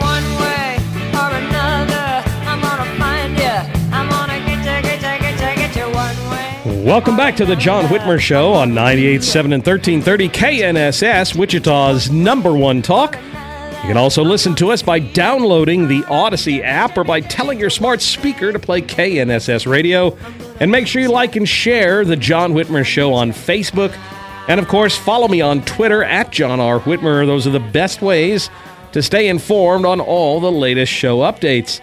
One way or another, I'm gonna find you. I'm gonna get you one way. Welcome back to the John Whitmer Show on 98.7 and 1330 KNSS, Wichita's number one talk. You can also listen to us by downloading the Odyssey app or by telling your smart speaker to play KNSS radio. And make sure you like and share the John Whitmer Show on Facebook. And, of course, follow me on Twitter at John R. Whitmer. Those are the best ways to stay informed on all the latest show updates.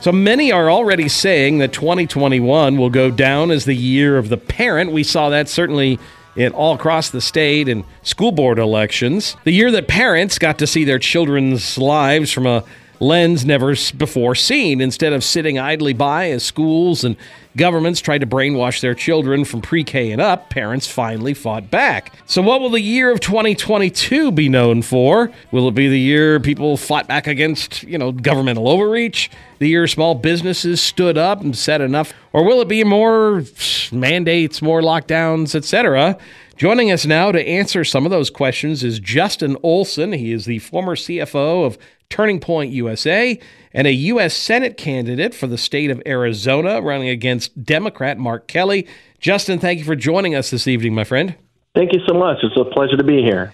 So many are already saying that 2021 will go down as the year of the parent. We saw that certainly in all across the state and school board elections. The year that parents got to see their children's lives from a lens never before seen, instead of sitting idly by as schools and governments tried to brainwash their children from pre-K and up. Parents finally fought back. So what will the year of 2022 be known for? Will it be the year people fought back against, governmental overreach? The year small businesses stood up and said enough? Or will it be more mandates, more lockdowns, etc.? Joining us now to answer some of those questions is Justin Olson. He is the former CFO of Turning Point USA and a U.S. Senate candidate for the state of Arizona, running against Democrat Mark Kelly. Justin, thank you for joining us this evening, my friend. Thank you so much. It's a pleasure to be here.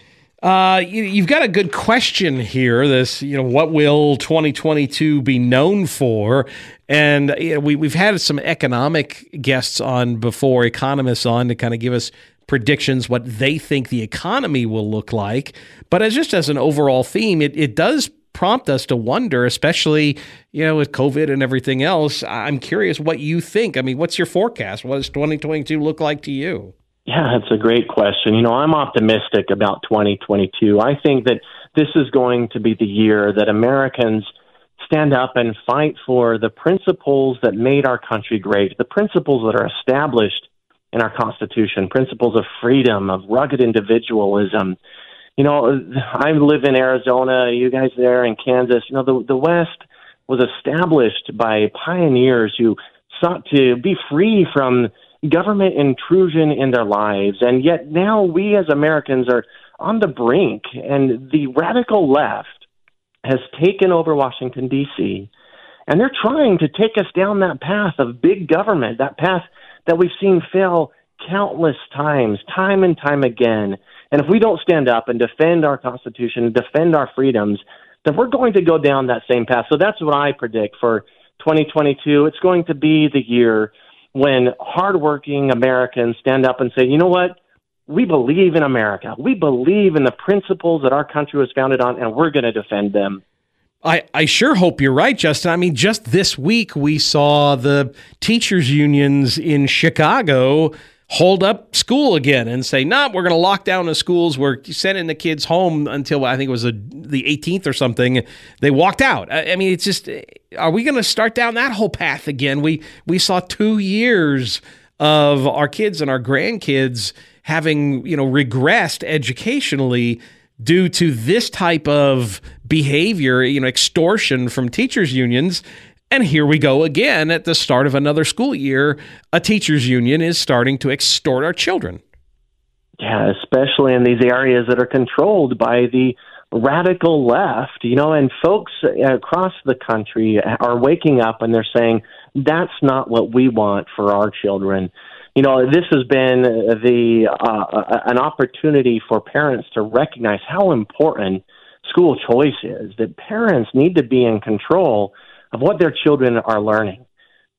You've got a good question here, this, what will 2022 be known for? And we've had some economic guests on before, economists on, to kind of give us predictions, what they think the economy will look like. But as an overall theme, it does prompt us to wonder, especially, with COVID and everything else. I'm curious what you think. I mean, what's your forecast? What does 2022 look like to you? Yeah, that's a great question. I'm optimistic about 2022. I think that this is going to be the year that Americans stand up and fight for the principles that made our country great, the principles that are established in our Constitution, principles of freedom, of rugged individualism. I live in Arizona, you guys there in Kansas. The West was established by pioneers who sought to be free from government intrusion in their lives, and yet now we as Americans are on the brink, and the radical left has taken over Washington, D.C., and they're trying to take us down that path of big government, that path that we've seen fail countless times, time and time again. And if we don't stand up and defend our Constitution, defend our freedoms, then we're going to go down that same path. So that's what I predict for 2022. It's going to be the year when hardworking Americans stand up and say, you know what? We believe in America. We believe in the principles that our country was founded on, and we're going to defend them. I sure hope you're right, Justin. I mean, just this week we saw the teachers' unions in Chicago hold up school again and say, no, we're going to lock down the schools. We're sending the kids home until I think it was the 18th or something. They walked out. I mean, it's just, are we going to start down that whole path again? We saw 2 years of our kids and our grandkids having, regressed educationally due to this type of behavior, extortion from teachers' unions. And here we go again at the start of another school year. A teachers union is starting to extort our children. Yeah, especially in these areas that are controlled by the radical left, you know, and folks across the country are waking up and they're saying, that's not what we want for our children. You know, this has been an opportunity for parents to recognize how important school choice is, that parents need to be in control of what their children are learning.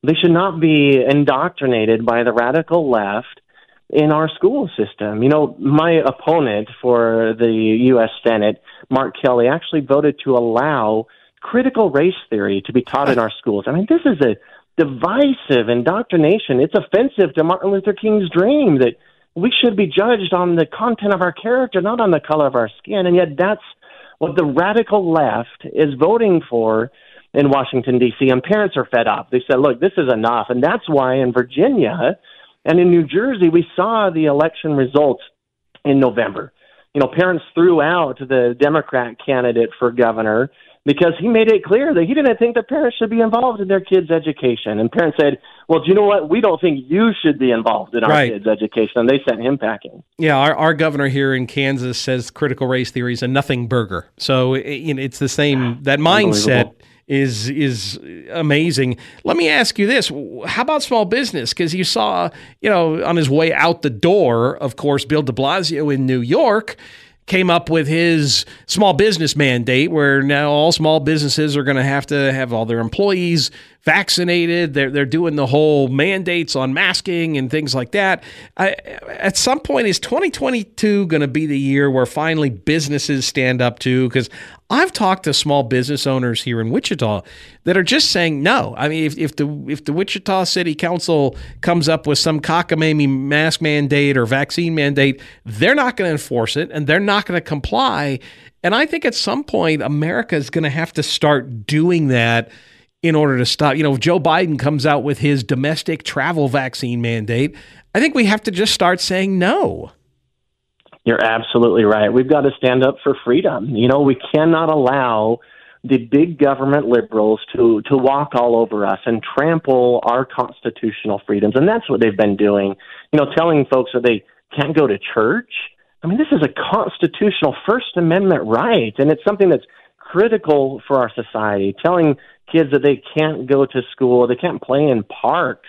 They should not be indoctrinated by the radical left in our school system. You know, my opponent for the U.S. Senate, Mark Kelly, actually voted to allow critical race theory to be taught in our schools. I mean, this is a divisive indoctrination. It's offensive to Martin Luther King's dream that we should be judged on the content of our character, not on the color of our skin. And yet that's what the radical left is voting for in Washington, D.C., and parents are fed up. They said, look, this is enough. And that's why in Virginia and in New Jersey, we saw the election results in November. You know, parents threw out the Democrat candidate for governor because he made it clear that he didn't think that parents should be involved in their kids' education. And parents said, well, do you know what? We don't think you should be involved in our kids' education. And they sent him packing. Yeah, our governor here in Kansas says critical race theory is a nothing burger. So it's the same, that mindset is amazing. Let me ask you this. How about small business? Because you saw, you know, on his way out the door, of course, Bill de Blasio in New York came up with his small business mandate where now all small businesses are going to have all their employees vaccinated. They're doing the whole mandates on masking and things like that. At some point, is 2022 going to be the year where finally businesses stand up to? Because I've talked to small business owners here in Wichita that are just saying no. I mean, if the Wichita City Council comes up with some cockamamie mask mandate or vaccine mandate, they're not going to enforce it and they're not going to comply. And I think at some point, America is going to have to start doing that in order to stop. You know, if Joe Biden comes out with his domestic travel vaccine mandate, I think we have to just start saying no. You're absolutely right. We've got to stand up for freedom. You know, we cannot allow the big government liberals to walk all over us and trample our constitutional freedoms. And that's what they've been doing, you know, telling folks that they can't go to church. I mean, this is a constitutional First Amendment right, and it's something that's critical for our society, telling kids that they can't go to school, they can't play in parks.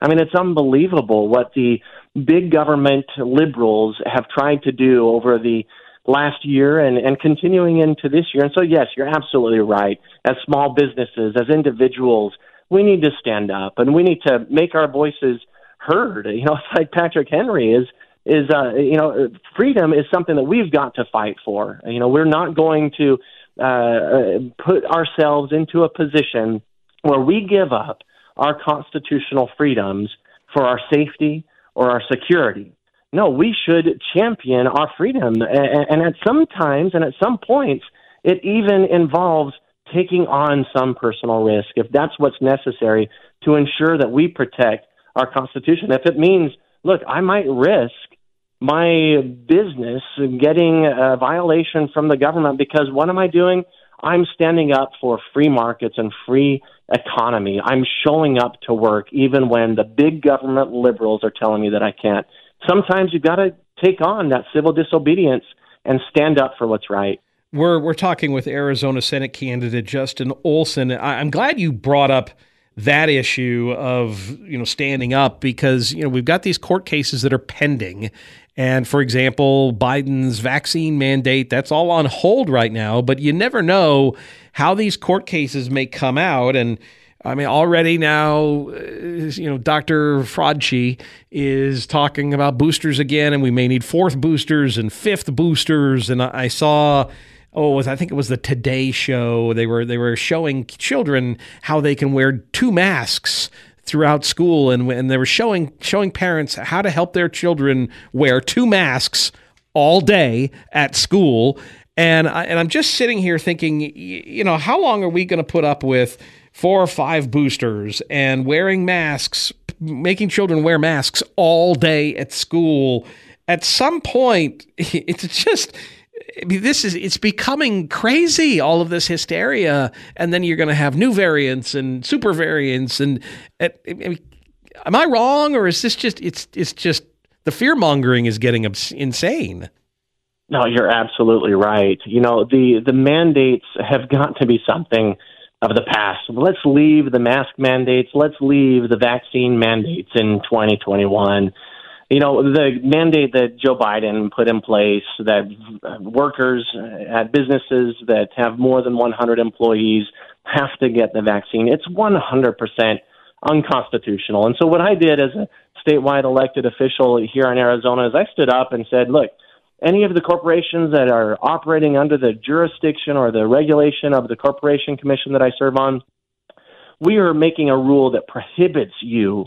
I mean, it's unbelievable what the big government liberals have tried to do over the last year and continuing into this year. And so, yes, you're absolutely right. As small businesses, as individuals, we need to stand up and we need to make our voices heard. You know, it's like Patrick Henry is freedom is something that we've got to fight for. You know, we're not going to put ourselves into a position where we give up our constitutional freedoms for our safety or our security. No, we should champion our freedom. And at some times and at some points, it even involves taking on some personal risk if that's what's necessary to ensure that we protect our Constitution. If it means, look, I might risk my business getting a violation from the government because what am I doing? I'm standing up for free markets and free economy. I'm showing up to work even when the big government liberals are telling me that I can't. Sometimes you've got to take on that civil disobedience and stand up for what's right. We're talking with Arizona Senate candidate Justin Olson. I'm glad you brought up that issue of, you know, standing up because, you know, we've got these court cases that are pending. And for example, Biden's vaccine mandate, that's all on hold right now, but you never know how these court cases may come out. And I mean, already now, you know, Dr. Fauci is talking about boosters again, and we may need fourth boosters and fifth boosters. And I saw, I think it was the Today Show. They were showing children how they can wear two masks throughout school, and they were showing parents how to help their children wear two masks all day at school. And I'm just sitting here thinking, you know, how long are we going to put up with 4 or 5 boosters and wearing masks, making children wear masks all day at school? At some point, it's just, it's becoming crazy, all of this hysteria, and then you're going to have new variants and super variants. And am I wrong, or is this just it's just the fear-mongering is getting insane. No, you're absolutely right. You know, the mandates have got to be something of the past. Let's leave the mask mandates. Let's leave the vaccine mandates in 2021. You know, the mandate that Joe Biden put in place that workers at businesses that have more than 100 employees have to get the vaccine. It's 100% unconstitutional. And so what I did as a statewide elected official here in Arizona is I stood up and said, look, any of the corporations that are operating under the jurisdiction or the regulation of the Corporation Commission that I serve on, we are making a rule that prohibits you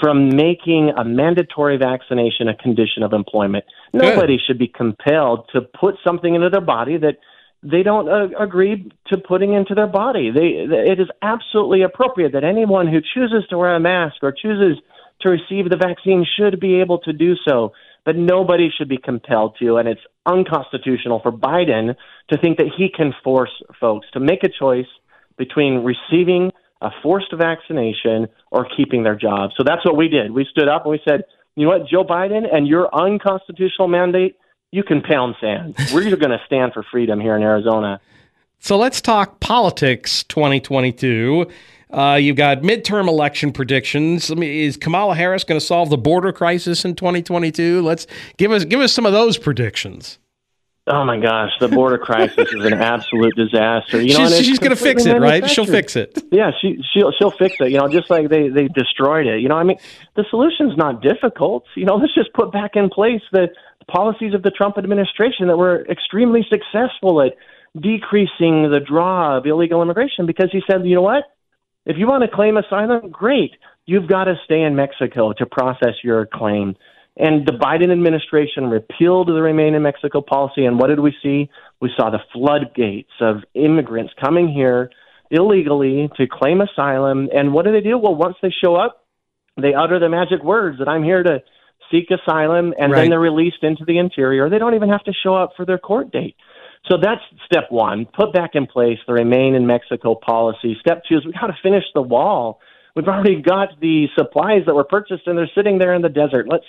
from making a mandatory vaccination a condition of employment. Nobody should be compelled to put something into their body that they don't agree to putting into their body. It is absolutely appropriate that anyone who chooses to wear a mask or chooses to receive the vaccine should be able to do so. But nobody should be compelled to, and it's unconstitutional for Biden to think that he can force folks to make a choice between receiving a forced vaccination or keeping their job. So that's what we did. We stood up and we said, you know what, Joe Biden and your unconstitutional mandate, you can pound sand. We're going to stand for freedom here in Arizona. So let's talk politics 2022. You've got midterm election predictions. I mean, is Kamala Harris going to solve the border crisis in 2022? Let's give us some of those predictions. Oh my gosh, the border crisis is an absolute disaster. You know, she's going to fix it, right? She'll fix it. Yeah, she'll fix it. You know, just like they destroyed it. You know, I mean, the solution's not difficult. You know, let's just put back in place the policies of the Trump administration that were extremely successful at decreasing the draw of illegal immigration, because he said, you know what? If you want to claim asylum, great. You've got to stay in Mexico to process your claim. And the Biden administration repealed the Remain in Mexico policy. And what did we see? We saw the floodgates of immigrants coming here illegally to claim asylum. And what do? Well, once they show up, they utter the magic words that I'm here to seek asylum. And then they're released into the interior. They don't even have to show up for their court date. So that's step one, put back in place the Remain in Mexico policy. Step two is we've got to finish the wall. We've already got the supplies that were purchased, and they're sitting there in the desert. Let's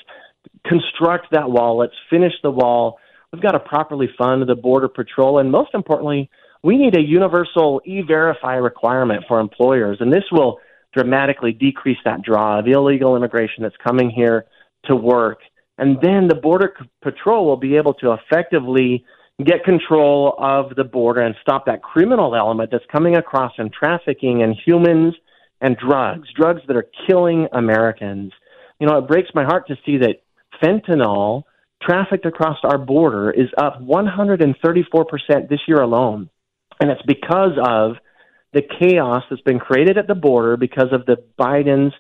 construct that wall. Let's finish the wall. We've got to properly fund the Border Patrol. And most importantly, we need a universal e-verify requirement for employers. And this will dramatically decrease that draw of illegal immigration that's coming here to work. And then the Border Patrol will be able to effectively get control of the border and stop that criminal element that's coming across in trafficking and humans and drugs that are killing Americans. You know, it breaks my heart to see that fentanyl trafficked across our border is up 134% this year alone. And it's because of the chaos that's been created at the border because of Biden's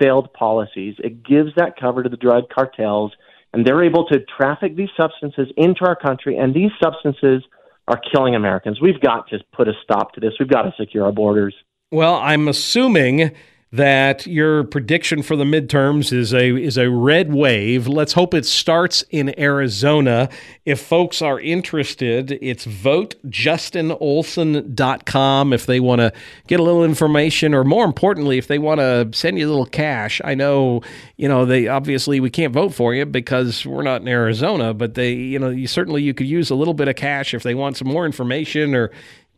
failed policies. It gives that cover to the drug cartels. And they're able to traffic these substances into our country, and these substances are killing Americans. We've got to put a stop to this. We've got to secure our borders. Well, I'm assuming that your prediction for the midterms is a red wave. Let's hope it starts in Arizona. If folks are interested, it's voteJustinOlson.com if they want to get a little information, or more importantly, if they want to send you a little cash. I know, you know, they obviously we can't vote for you because we're not in Arizona, but they, you know, you could use a little bit of cash if they want some more information or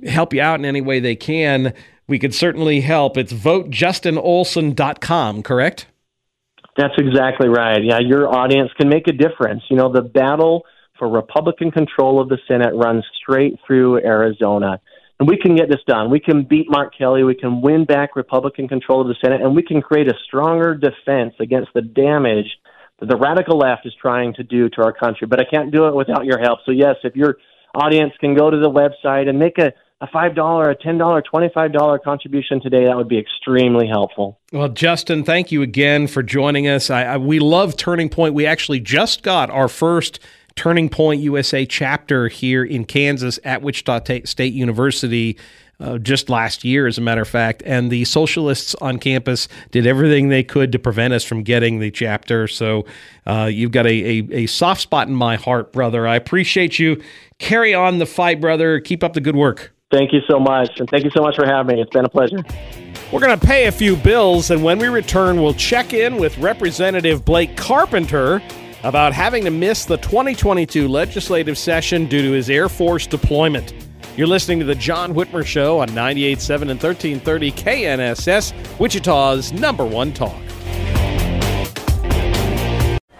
help you out in any way they can. We could certainly help. It's voteJustinOlson.com, correct? That's exactly right. Yeah, your audience can make a difference. You know, the battle for Republican control of the Senate runs straight through Arizona. And we can get this done. We can beat Mark Kelly. We can win back Republican control of the Senate. And we can create a stronger defense against the damage that the radical left is trying to do to our country. But I can't do it without your help. So, yes, if your audience can go to the website and make a $5, a $10, $25 contribution today, that would be extremely helpful. Well, Justin, thank you again for joining us. We love Turning Point. We actually just got our first Turning Point USA chapter here in Kansas at Wichita State University just last year, as a matter of fact. And the socialists on campus did everything they could to prevent us from getting the chapter. So you've got a soft spot in my heart, brother. I appreciate you. Carry on the fight, brother. Keep up the good work. Thank you so much, and thank you so much for having me. It's been a pleasure. We're going to pay a few bills, and when we return, we'll check in with Representative Blake Carpenter about having to miss the 2022 legislative session due to his Air Force deployment. You're listening to The John Whitmer Show on 98.7 and 1330 KNSS, Wichita's number one talk.